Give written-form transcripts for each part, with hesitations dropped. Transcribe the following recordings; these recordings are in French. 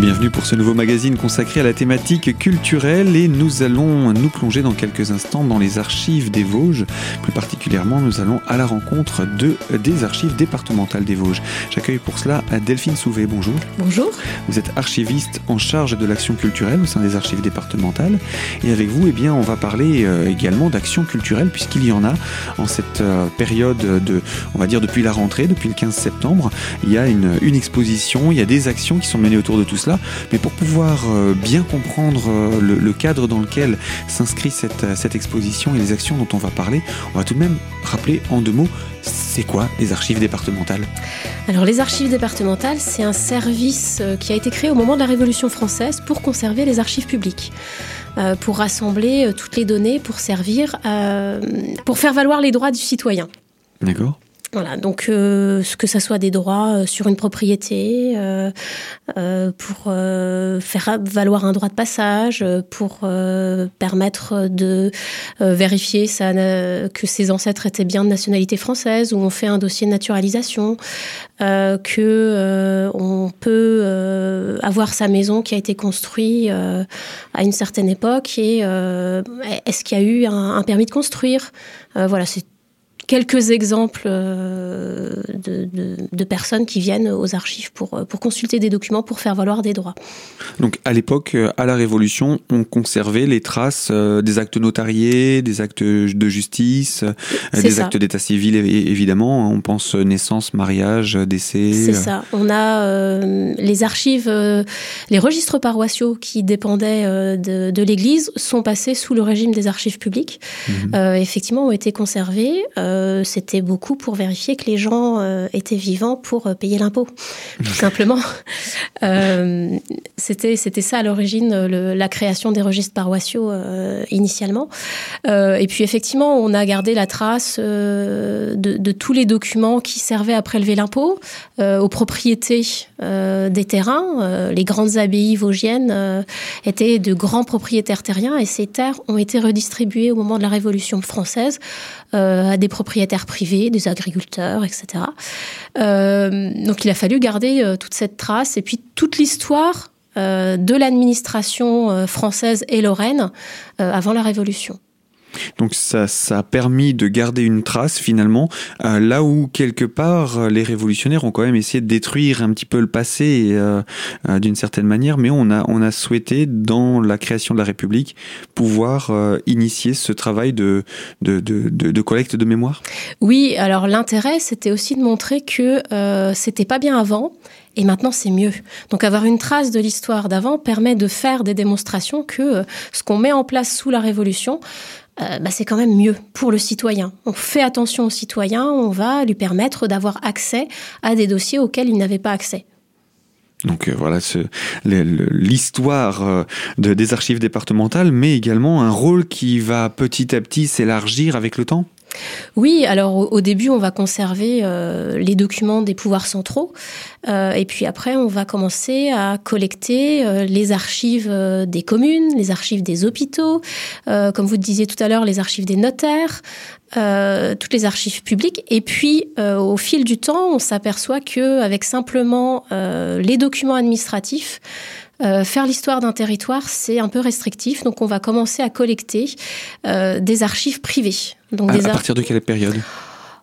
bienvenue pour ce nouveau magazine consacré à la thématique culturelle et nous allons nous plonger dans quelques instants dans les archives des Vosges. Plus particulièrement, nous allons à la rencontre des archives départementales des Vosges. J'accueille pour cela Delphine Souvé, bonjour. Bonjour. Vous êtes archiviste en charge de l'action culturelle au sein des archives départementales et avec vous, eh bien, on va parler également d'action culturelle puisqu'il y en a en cette période de, on va dire depuis la rentrée, depuis le 15 septembre, il y a une exposition, il y a des actions qui sont menées autour de tout cela, mais pour pouvoir bien comprendre le cadre dans lequel s'inscrit cette exposition et les actions dont on va parler, on va tout de même rappeler en deux mots, c'est quoi les archives départementales ? Alors les archives départementales, c'est un service qui a été créé au moment de la Révolution française pour conserver les archives publiques, pour rassembler toutes les données, pour servir, pour faire valoir les droits du citoyen. D'accord. Voilà, donc que ça soit des droits sur une propriété, pour faire valoir un droit de passage, pour permettre de vérifier que ses ancêtres étaient bien de nationalité française, où on fait un dossier de naturalisation, que on peut avoir sa maison qui a été construite à une certaine époque et est-ce qu'il y a eu un permis de construire, voilà, c'est quelques exemples de personnes qui viennent aux archives pour consulter des documents, pour faire valoir des droits. Donc à l'époque, à la Révolution, on conservait les traces des actes notariés, des actes de justice, des actes d'état civil évidemment, on pense naissance, mariage, décès. C'est ça, on a les archives, les registres paroissiaux qui dépendaient de l'Église sont passés sous le régime des archives publiques, effectivement ont été conservés. C'était beaucoup pour vérifier que les gens étaient vivants pour payer l'impôt, tout simplement. C'était ça à l'origine, la création des registres paroissiaux initialement. Et puis effectivement, on a gardé la trace de tous les documents qui servaient à prélever l'impôt, aux propriétés des terrains. Les grandes abbayes vosgiennes étaient de grands propriétaires terriens et ces terres ont été redistribuées au moment de la Révolution française à des propriétaires privés, des agriculteurs, etc. Donc il a fallu garder toute cette trace et puis toute l'histoire de l'administration française et lorraine avant la Révolution. Donc ça a permis de garder une trace finalement, là où quelque part les révolutionnaires ont quand même essayé de détruire un petit peu le passé d'une certaine manière, mais on a souhaité dans la création de la République pouvoir initier ce travail de collecte de mémoire. Oui, alors l'intérêt c'était aussi de montrer que c'était pas bien avant. Et maintenant, c'est mieux. Donc, avoir une trace de l'histoire d'avant permet de faire des démonstrations que ce qu'on met en place sous la Révolution, c'est quand même mieux pour le citoyen. On fait attention aux citoyens, on va lui permettre d'avoir accès à des dossiers auxquels il n'avait pas accès. Donc voilà l'histoire des archives départementales, mais également un rôle qui va petit à petit s'élargir avec le temps. Oui, alors au début, on va conserver les documents des pouvoirs centraux et puis après, on va commencer à collecter les archives des communes, les archives des hôpitaux, comme vous disiez tout à l'heure, les archives des notaires, toutes les archives publiques. Et puis, au fil du temps, on s'aperçoit qu'avec simplement les documents administratifs, faire l'histoire d'un territoire, c'est un peu restrictif. Donc, on va commencer à collecter des archives privées. Donc, à partir de quelle période ?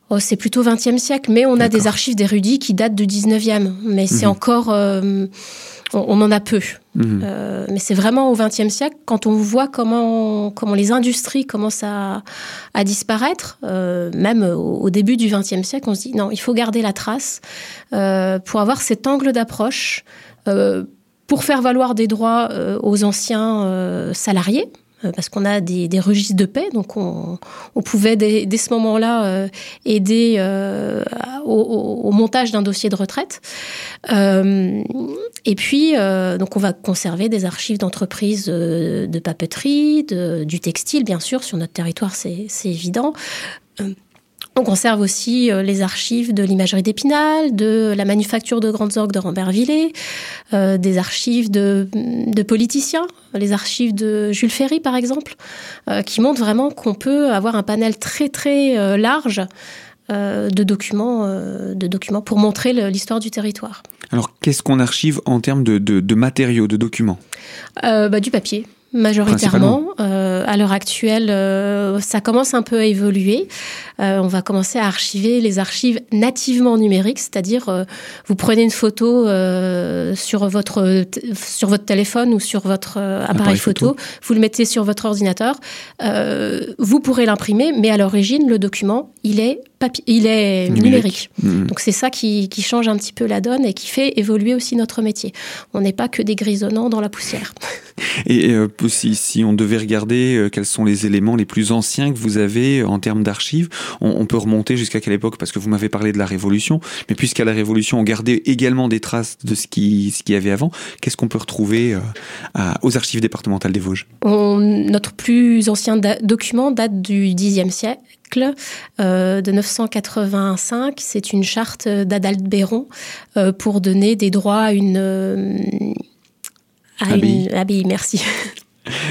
Oh, c'est plutôt XXe siècle, mais on a des archives d'érudits qui datent du XIXe. Mais c'est encore... on en a peu. Mais c'est vraiment au XXe siècle, quand on voit comment les industries commencent à disparaître, même au début du XXe siècle, on se dit, non, il faut garder la trace pour avoir cet angle d'approche, pour faire valoir des droits aux anciens salariés, parce qu'on a des registres de paie, donc on pouvait dès ce moment-là aider au montage d'un dossier de retraite. Et puis, donc on va conserver des archives d'entreprises de papeterie, du textile, bien sûr, sur notre territoire, c'est évident. On conserve aussi les archives de l'imagerie d'Épinal, de la manufacture de Grandes-Orgues de Rambert-Villers, des archives de politiciens, les archives de Jules Ferry par exemple, qui montrent vraiment qu'on peut avoir un panel très très large de documents pour montrer l'histoire du territoire. Alors, qu'est-ce qu'on archive en termes de matériaux, de documents ? Du papier. Majoritairement, à l'heure actuelle, ça commence un peu à évoluer. On va commencer à archiver les archives nativement numériques, c'est-à-dire vous prenez une photo sur votre téléphone ou sur votre appareil photo, vous le mettez sur votre ordinateur, vous pourrez l'imprimer, mais à l'origine, le document, il est numérique. Donc c'est ça qui change un petit peu la donne et qui fait évoluer aussi notre métier. On n'est pas que des grisonnants dans la poussière. Et si on devait regarder quels sont les éléments les plus anciens que vous avez en termes d'archives, on peut remonter jusqu'à quelle époque? Parce que vous m'avez parlé de la Révolution, mais puisqu'à la Révolution on gardait également des traces de ce qu'il y avait avant, qu'est-ce qu'on peut retrouver aux archives départementales des Vosges? Notre plus ancien document date du Xe siècle. De 985, c'est une charte d'Adalbéron pour donner des droits à une abbaye, merci.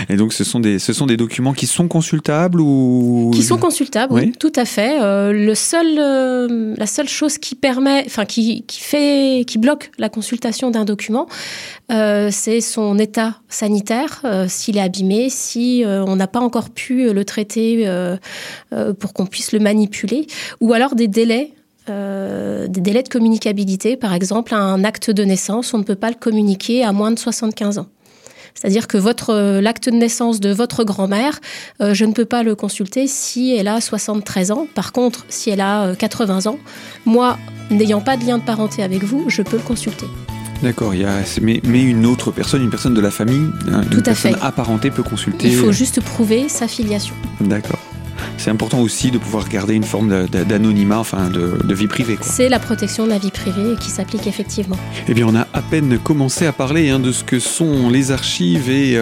Et donc ce sont des documents qui sont consultables ou... Qui sont consultables, oui, tout à fait. La seule chose qui permet, enfin qui bloque la consultation d'un document, c'est son état sanitaire, s'il est abîmé, si on n'a pas encore pu le traiter pour qu'on puisse le manipuler, ou alors des délais de communicabilité. Par exemple, un acte de naissance, on ne peut pas le communiquer à moins de 75 ans. C'est-à-dire que l'acte de naissance de votre grand-mère, je ne peux pas le consulter si elle a 73 ans. Par contre, si elle a 80 ans, moi, n'ayant pas de lien de parenté avec vous, je peux le consulter. D'accord, mais une autre personne, une personne de la famille, apparentée peut consulter. Il faut juste prouver sa filiation. D'accord. C'est important aussi de pouvoir garder une forme d'anonymat, enfin de vie privée, quoi. C'est la protection de la vie privée qui s'applique effectivement. Eh bien, on a à peine commencé à parler de ce que sont les archives et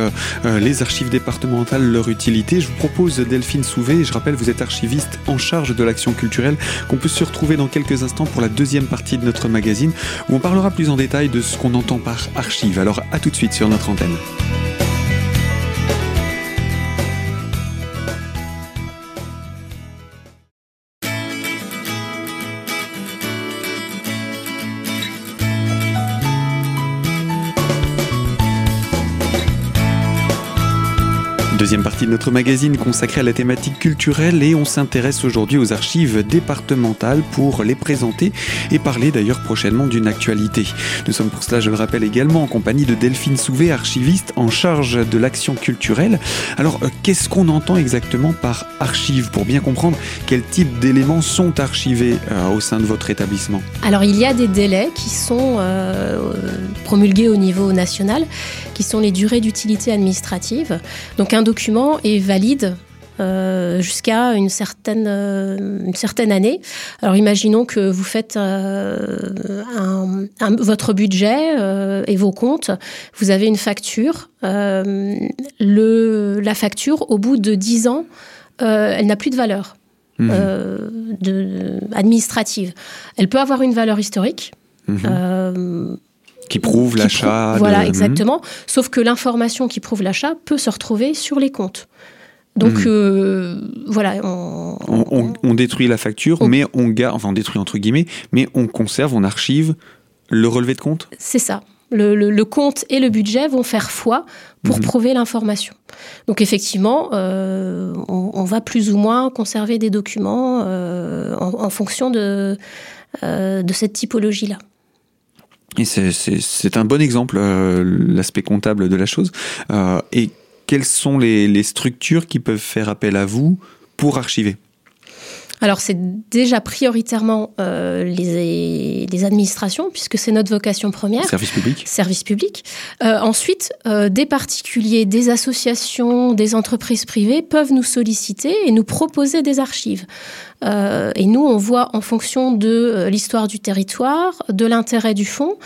les archives départementales, leur utilité. Je vous propose, Delphine Souvé, je rappelle, vous êtes archiviste en charge de l'action culturelle, qu'on peut se retrouver dans quelques instants pour la deuxième partie de notre magazine, où on parlera plus en détail de ce qu'on entend par archives. Alors, à tout de suite sur notre antenne. Deuxième partie de notre magazine consacrée à la thématique culturelle, et on s'intéresse aujourd'hui aux archives départementales pour les présenter et parler d'ailleurs prochainement d'une actualité. Nous sommes pour cela, je le rappelle, également en compagnie de Delphine Souvé, archiviste en charge de l'action culturelle. Alors, qu'est-ce qu'on entend exactement par archive pour bien comprendre quel type d'éléments sont archivés au sein de votre établissement? Alors, il y a des délais qui sont promulgués au niveau national, qui sont les durées d'utilité administrative. Donc, un document est valide jusqu'à une certaine année. Alors imaginons que vous faites votre budget et vos comptes, vous avez une facture. La facture, au bout de 10 ans, elle n'a plus de valeur administrative. Elle peut avoir une valeur historique. Qui prouve l'achat. Voilà, exactement. Sauf que l'information qui prouve l'achat peut se retrouver sur les comptes. Donc, voilà. On détruit la facture, mais on garde, enfin on détruit entre guillemets, mais on conserve, on archive le relevé de compte. C'est ça. Le compte et le budget vont faire foi pour prouver l'information. Donc effectivement, on va plus ou moins conserver des documents en fonction de cette typologie-là. Et c'est un bon exemple, l'aspect comptable de la chose. Et quelles sont les structures qui peuvent faire appel à vous pour archiver ? Alors, c'est déjà prioritairement les administrations, puisque c'est notre vocation première. Service public. Ensuite, des particuliers, des associations, des entreprises privées peuvent nous solliciter et nous proposer des archives. Et nous, on voit en fonction de l'histoire du territoire, de l'intérêt du fonds,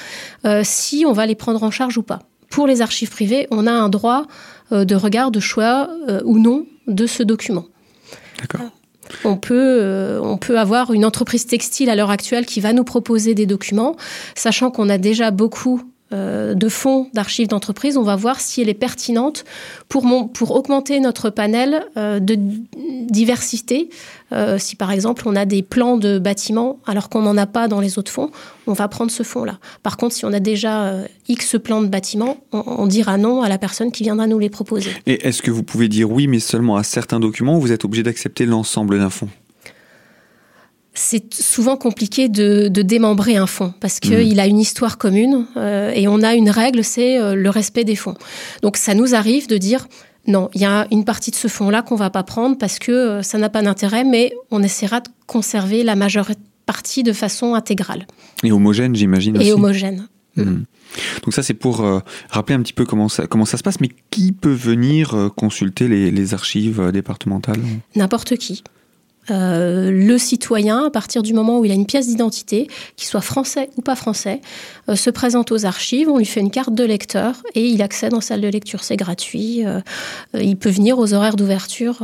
si on va les prendre en charge ou pas. Pour les archives privées, on a un droit de regard, de choix ou non de ce document. D'accord. On peut avoir une entreprise textile à l'heure actuelle qui va nous proposer des documents, sachant qu'on a déjà beaucoup de fonds d'archives d'entreprise. On va voir si elle est pertinente pour augmenter notre panel diversité. Si par exemple on a des plans de bâtiments alors qu'on n'en a pas dans les autres fonds, on va prendre ce fonds-là. Par contre, si on a déjà X plans de bâtiments, on dira non à la personne qui viendra nous les proposer. Et est-ce que vous pouvez dire oui, mais seulement à certains documents, ou vous êtes obligé d'accepter l'ensemble d'un fonds ? C'est souvent compliqué de démembrer un fonds parce qu'il a une histoire commune et on a une règle, c'est le respect des fonds. Donc ça nous arrive de dire non, il y a une partie de ce fonds-là qu'on ne va pas prendre parce que ça n'a pas d'intérêt, mais on essaiera de conserver la majeure partie de façon intégrale. Et homogène, j'imagine aussi. Et homogène. Mmh. Donc ça, c'est pour rappeler un petit peu comment ça se passe, mais qui peut venir consulter les archives départementales ? N'importe qui. Le citoyen, à partir du moment où il a une pièce d'identité, qu'il soit français ou pas français, se présente aux archives, on lui fait une carte de lecteur et il accède en salle de lecture. C'est gratuit. Il peut venir aux horaires d'ouverture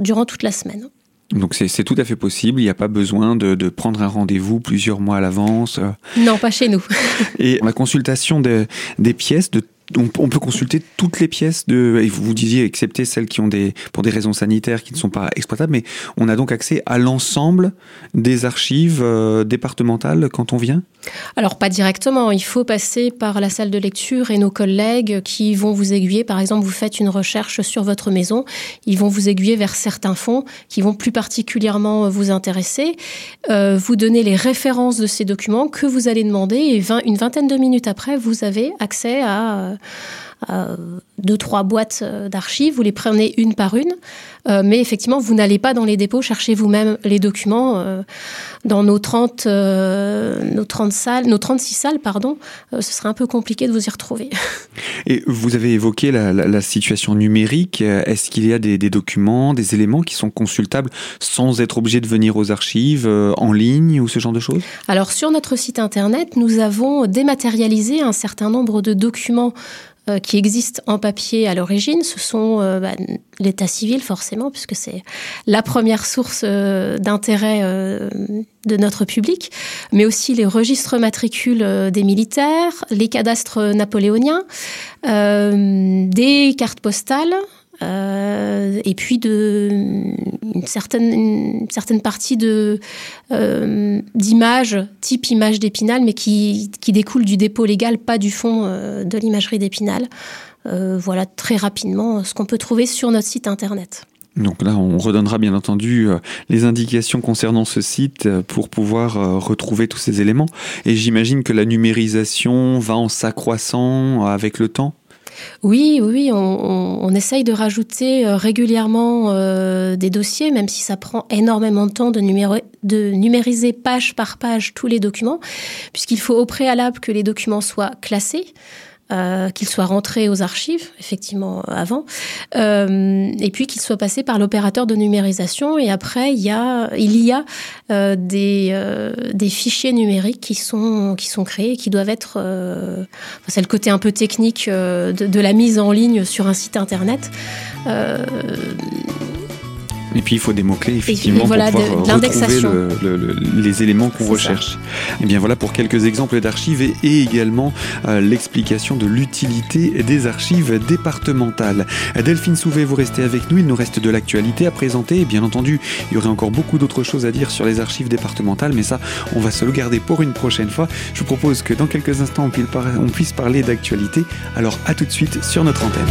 durant toute la semaine. Donc c'est tout à fait possible, il n'y a pas besoin de prendre un rendez-vous plusieurs mois à l'avance. Non, pas chez nous. Et la consultation des pièces, on peut consulter toutes les pièces, et vous disiez, excepté celles qui ont pour des raisons sanitaires qui ne sont pas exploitables, mais on a donc accès à l'ensemble des archives départementales quand on vient ? Alors pas directement, il faut passer par la salle de lecture et nos collègues qui vont vous aiguiller. Par exemple, vous faites une recherche sur votre maison, ils vont vous aiguiller vers certains fonds qui vont plus particulièrement vous intéresser, vous donner les références de ces documents que vous allez demander et une vingtaine de minutes après, vous avez accès à 2-3 boîtes d'archives, vous les prenez une par une, mais effectivement vous n'allez pas dans les dépôts chercher vous-même les documents. Dans nos 36 salles, ce serait un peu compliqué de vous y retrouver. Et vous avez évoqué la situation numérique. Est-ce qu'il y a des documents, des éléments qui sont consultables sans être obligé de venir aux archives en ligne ou ce genre de choses ? Alors sur notre site internet, nous avons dématérialisé un certain nombre de documents qui existent en papier à l'origine. Ce sont l'état civil, forcément, puisque c'est la première source d'intérêt de notre public, mais aussi les registres matricules des militaires, les cadastres napoléoniens, des cartes postales, et puis une certaine partie d'images, type images d'Épinal, mais qui découle du dépôt légal, pas du fonds de l'imagerie d'Épinal. Voilà très rapidement ce qu'on peut trouver sur notre site internet. Donc là, on redonnera bien entendu les indications concernant ce site pour pouvoir retrouver tous ces éléments. Et j'imagine que la numérisation va en s'accroissant avec le temps. Oui, on essaye de rajouter régulièrement des dossiers, même si ça prend énormément de temps de numériser page par page tous les documents, puisqu'il faut au préalable que les documents soient classés, qu'ils soient rentrés aux archives, effectivement, avant, et puis qu'ils soient passés par l'opérateur de numérisation. Et après, il y a des fichiers numériques qui sont créés, qui doivent être... c'est le côté un peu technique de la mise en ligne sur un site Internet. Et puis, il faut des mots-clés, effectivement, pour pouvoir retrouver les éléments qu'on recherche. Et bien voilà pour quelques exemples d'archives et également l'explication de l'utilité des archives départementales. Delphine Souvé, vous restez avec nous. Il nous reste de l'actualité à présenter. Et bien entendu, il y aurait encore beaucoup d'autres choses à dire sur les archives départementales, mais ça, on va se le garder pour une prochaine fois. Je vous propose que dans quelques instants, on puisse parler d'actualité. Alors, à tout de suite sur notre antenne.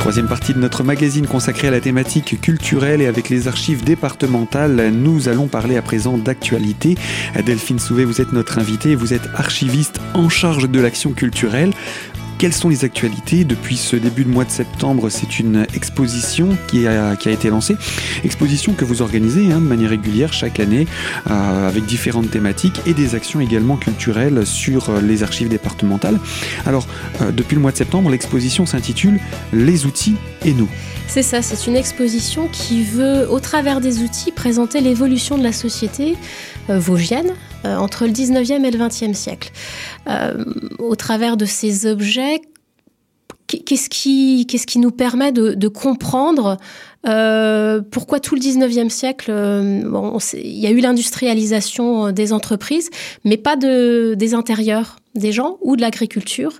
Troisième partie de notre magazine consacrée à la thématique culturelle et avec les archives départementales, nous allons parler à présent d'actualité. Delphine Souvé, vous êtes notre invitée, vous êtes archiviste en charge de l'action culturelle. Quelles sont les actualités ? Depuis ce début de mois de septembre, c'est une exposition qui a été lancée. Exposition que vous organisez de manière régulière chaque année avec différentes thématiques et des actions également culturelles sur les archives départementales. Alors, depuis le mois de septembre, l'exposition s'intitule « Les outils et nous ». C'est ça, c'est une exposition qui veut, au travers des outils, présenter l'évolution de la société vosgienne entre le 19e et le 20e siècle. Au travers de ces objets Qu'est-ce qui nous permet de comprendre pourquoi tout le 19e siècle, il y a eu l'industrialisation des entreprises, mais pas des intérieurs des gens ou de l'agriculture,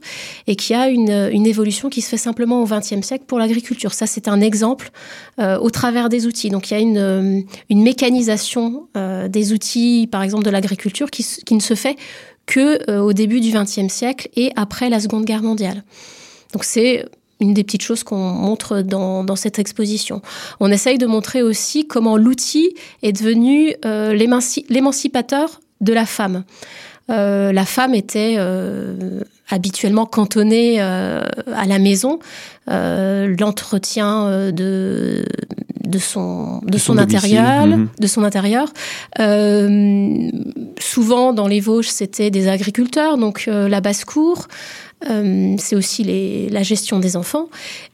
et qu'il y a une évolution qui se fait simplement au XXe siècle pour l'agriculture. Ça, c'est un exemple au travers des outils. Donc, il y a une mécanisation des outils, par exemple, de l'agriculture qui ne se fait qu'au début du XXe siècle et après la Seconde Guerre mondiale. Donc, c'est une des petites choses qu'on montre dans cette exposition. On essaye de montrer aussi comment l'outil est devenu l'émancipateur de la femme. La femme était habituellement cantonnée à la maison. L'entretien de son intérieur. Souvent, dans les Vosges, c'était des agriculteurs, donc la basse-cour. C'est aussi la gestion des enfants.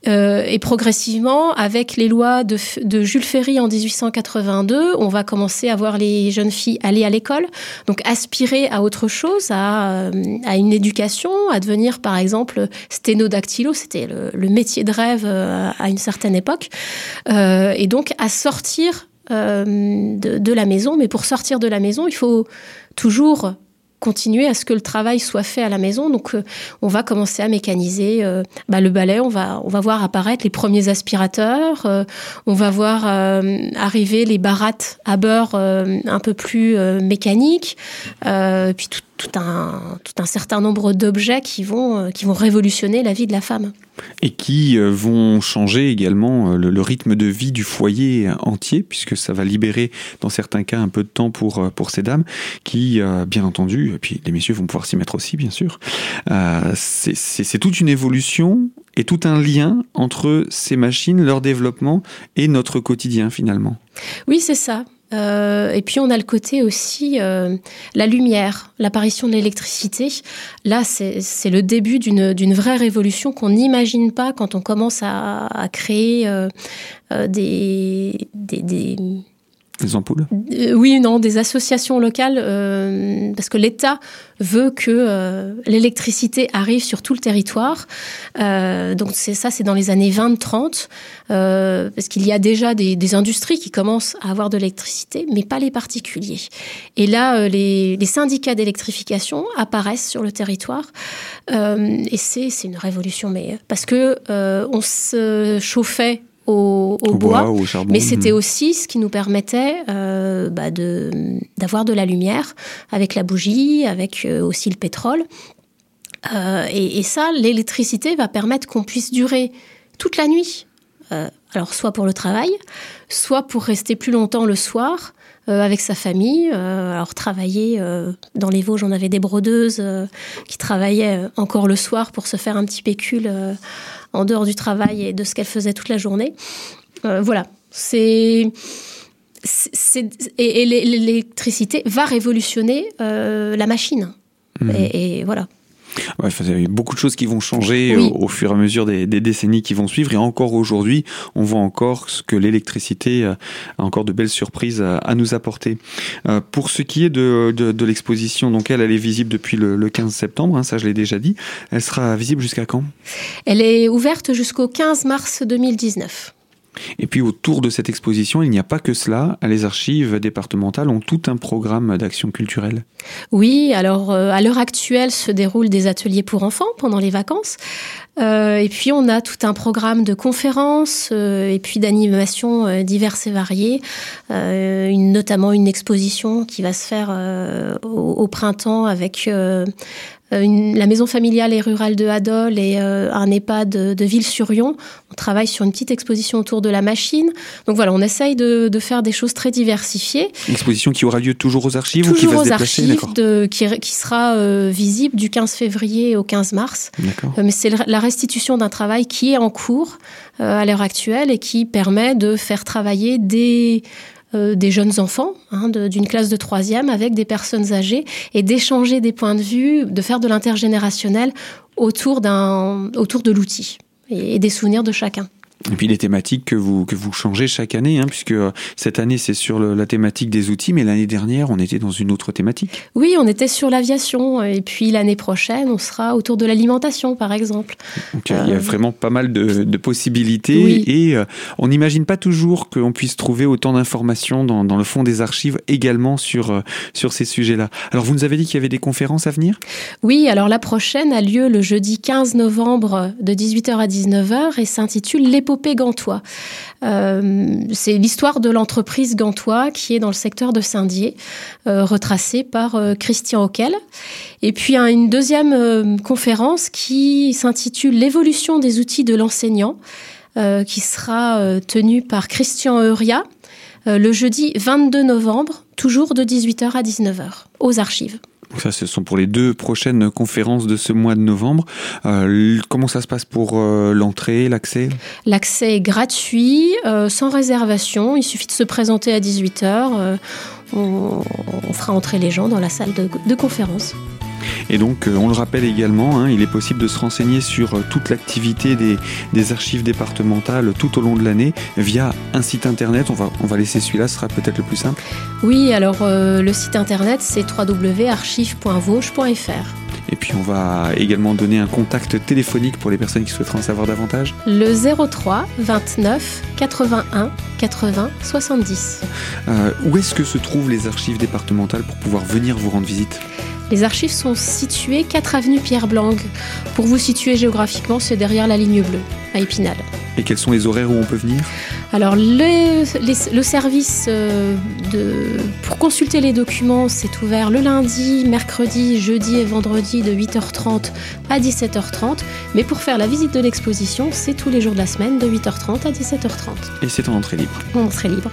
Et progressivement, avec les lois de Jules Ferry en 1882, on va commencer à voir les jeunes filles aller à l'école, donc aspirer à autre chose, à une éducation, à devenir par exemple sténodactylo, c'était le métier de rêve à une certaine époque, et donc à sortir de la maison. Mais pour sortir de la maison, il faut toujours continuer à ce que le travail soit fait à la maison. Donc, on va commencer à mécaniser le balai. On va voir apparaître les premiers aspirateurs. On va voir arriver les barattes à beurre un peu plus mécaniques. Puis tout un certain nombre d'objets qui vont révolutionner la vie de la femme. Et qui vont changer également le rythme de vie du foyer entier, puisque ça va libérer dans certains cas un peu de temps pour ces dames, qui, bien entendu, et puis les messieurs vont pouvoir s'y mettre aussi, bien sûr. C'est toute une évolution et tout un lien entre ces machines, leur développement et notre quotidien finalement. Oui, c'est ça. Et puis on a le côté aussi la lumière, l'apparition de l'électricité. Là, c'est le début d'une vraie révolution qu'on n'imagine pas quand on commence à créer des ampoules. Des associations locales, parce que l'État veut que l'électricité arrive sur tout le territoire. Donc c'est dans les années 20-30, parce qu'il y a déjà des industries qui commencent à avoir de l'électricité, mais pas les particuliers. Et là, les syndicats d'électrification apparaissent sur le territoire, et c'est une révolution, mais parce que on se chauffait au bois, au charbon. Mais c'était aussi ce qui nous permettait d'avoir de la lumière avec la bougie, avec aussi le pétrole. Et ça, l'électricité va permettre qu'on puisse durer toute la nuit. Alors soit pour le travail, soit pour rester plus longtemps le soir avec sa famille. Alors travailler dans les Vosges, on avait des brodeuses qui travaillaient encore le soir pour se faire un petit pécule en dehors du travail et de ce qu'elles faisaient toute la journée. Voilà, et l'électricité va révolutionner la machine. Et voilà. Ouais, il y a beaucoup de choses qui vont changer au fur et à mesure des décennies qui vont suivre, et encore aujourd'hui, on voit encore que l'électricité a encore de belles surprises à nous apporter. Pour ce qui est de l'exposition, donc elle est visible depuis le 15 septembre, hein, ça je l'ai déjà dit. Elle sera visible jusqu'à quand ? Elle est ouverte jusqu'au 15 mars 2019. Et puis autour de cette exposition, il n'y a pas que cela. Les archives départementales ont tout un programme d'action culturelle. Oui, alors à l'heure actuelle se déroulent des ateliers pour enfants pendant les vacances. Et puis on a tout un programme de conférences et puis d'animations diverses et variées. Notamment une exposition qui va se faire au printemps avec la maison familiale et rurale de Hadol et un EHPAD de Ville-sur-Yon. On travaille sur une petite exposition autour de la machine. Donc voilà, on essaye de faire des choses très diversifiées. Une exposition qui aura lieu toujours aux archives, toujours ou qui va se déplacer ? Toujours aux archives, qui sera visible du 15 février au 15 mars. Mais c'est la restitution d'un travail qui est en cours à l'heure actuelle et qui permet de faire travailler des jeunes enfants d'une classe de 3e avec des personnes âgées et d'échanger des points de vue, de faire de l'intergénérationnel autour de l'outil et des souvenirs de chacun. Et puis les thématiques que vous changez chaque année, hein, puisque cette année c'est sur la thématique des outils, mais l'année dernière on était dans une autre thématique. Oui, on était sur l'aviation, et puis l'année prochaine on sera autour de l'alimentation par exemple. Donc, il y a vraiment pas mal de possibilités, oui. Et on n'imagine pas toujours qu'on puisse trouver autant d'informations dans le fond des archives également sur ces sujets-là. Alors vous nous avez dit qu'il y avait des conférences à venir ? Oui, alors la prochaine a lieu le jeudi 15 novembre de 18h à 19h et s'intitule L'épopée gantois. C'est l'histoire de l'entreprise gantois qui est dans le secteur de Saint-Dié, retracée par Christian Ockel. Et puis une deuxième conférence qui s'intitule L'évolution des outils de l'enseignant, qui sera tenue par Christian Euria le jeudi 22 novembre, toujours de 18h à 19h, aux archives. Ça, ce sont pour les deux prochaines conférences de ce mois de novembre. Comment ça se passe pour l'entrée, l'accès ? L'accès est gratuit, sans réservation. Il suffit de se présenter à 18h. On fera entrer les gens dans la salle de conférence. Et donc, on le rappelle également, hein, il est possible de se renseigner sur toute l'activité des archives départementales tout au long de l'année via un site internet. On va laisser celui-là, ce sera peut-être le plus simple. Oui, alors le site internet, c'est www.archives.vosges.fr. Et puis, on va également donner un contact téléphonique pour les personnes qui souhaiteraient en savoir davantage. Le 03 29 81 80 70. Où est-ce que se trouvent les archives départementales pour pouvoir venir vous rendre visite ? Les archives sont situées 4 avenue Pierre Blangue. Pour vous situer géographiquement, c'est derrière la ligne bleue, à Épinal. Et quels sont les horaires où on peut venir ? Alors, le service pour consulter les documents, c'est ouvert le lundi, mercredi, jeudi et vendredi de 8h30 à 17h30. Mais pour faire la visite de l'exposition, c'est tous les jours de la semaine de 8h30 à 17h30. Et c'est en entrée libre ? En entrée libre.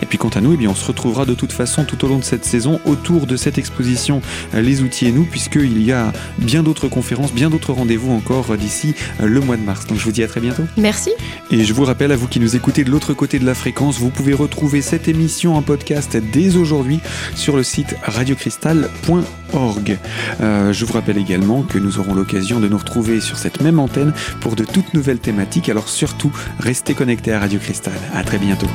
Et puis quant à nous, on se retrouvera de toute façon tout au long de cette saison autour de cette exposition Les Outils et Nous, puisqu'il y a bien d'autres conférences, bien d'autres rendez-vous encore d'ici le mois de mars. Donc je vous dis à très bientôt. Merci. Et je vous rappelle à vous qui nous écoutez de l'autre côté de la fréquence, vous pouvez retrouver cette émission en podcast dès aujourd'hui sur le site radiocristal.org. Je vous rappelle également que nous aurons l'occasion de nous retrouver sur cette même antenne pour de toutes nouvelles thématiques. Alors surtout, restez connectés à Radio Cristal. À très bientôt.